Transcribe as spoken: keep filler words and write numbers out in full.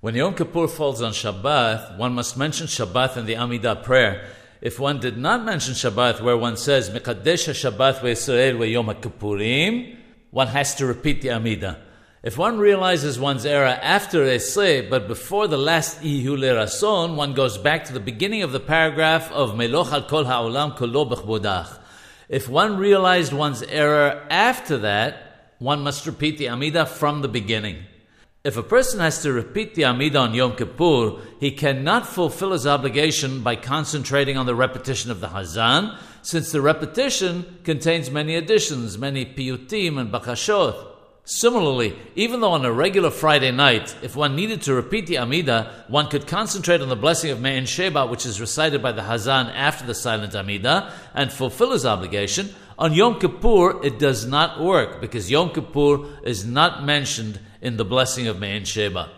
When Yom Kippur falls on Shabbat, one must mention Shabbat in the Amidah prayer. If one did not mention Shabbat, where one says, Mekadesh haShabbat VeYisrael veYom HaKippurim, one has to repeat the Amidah. If one realizes one's error after Eseh, but before the last Ihu leRason, one goes back to the beginning of the paragraph of Meloch al Kol haOlam Kolobech Bodach. If one realized one's error after that, one must repeat the Amidah from the beginning. If a person has to repeat the Amidah on Yom Kippur, he cannot fulfill his obligation by concentrating on the repetition of the Hazan, since the repetition contains many additions, many piyutim and bachashot. Similarly, even though on a regular Friday night, if one needed to repeat the Amidah, one could concentrate on the blessing of Me'ein Sheva, which is recited by the Hazan after the silent Amidah, and fulfill his obligation. On Yom Kippur, it does not work, because Yom Kippur is not mentioned in the blessing of Me'ein Sheva.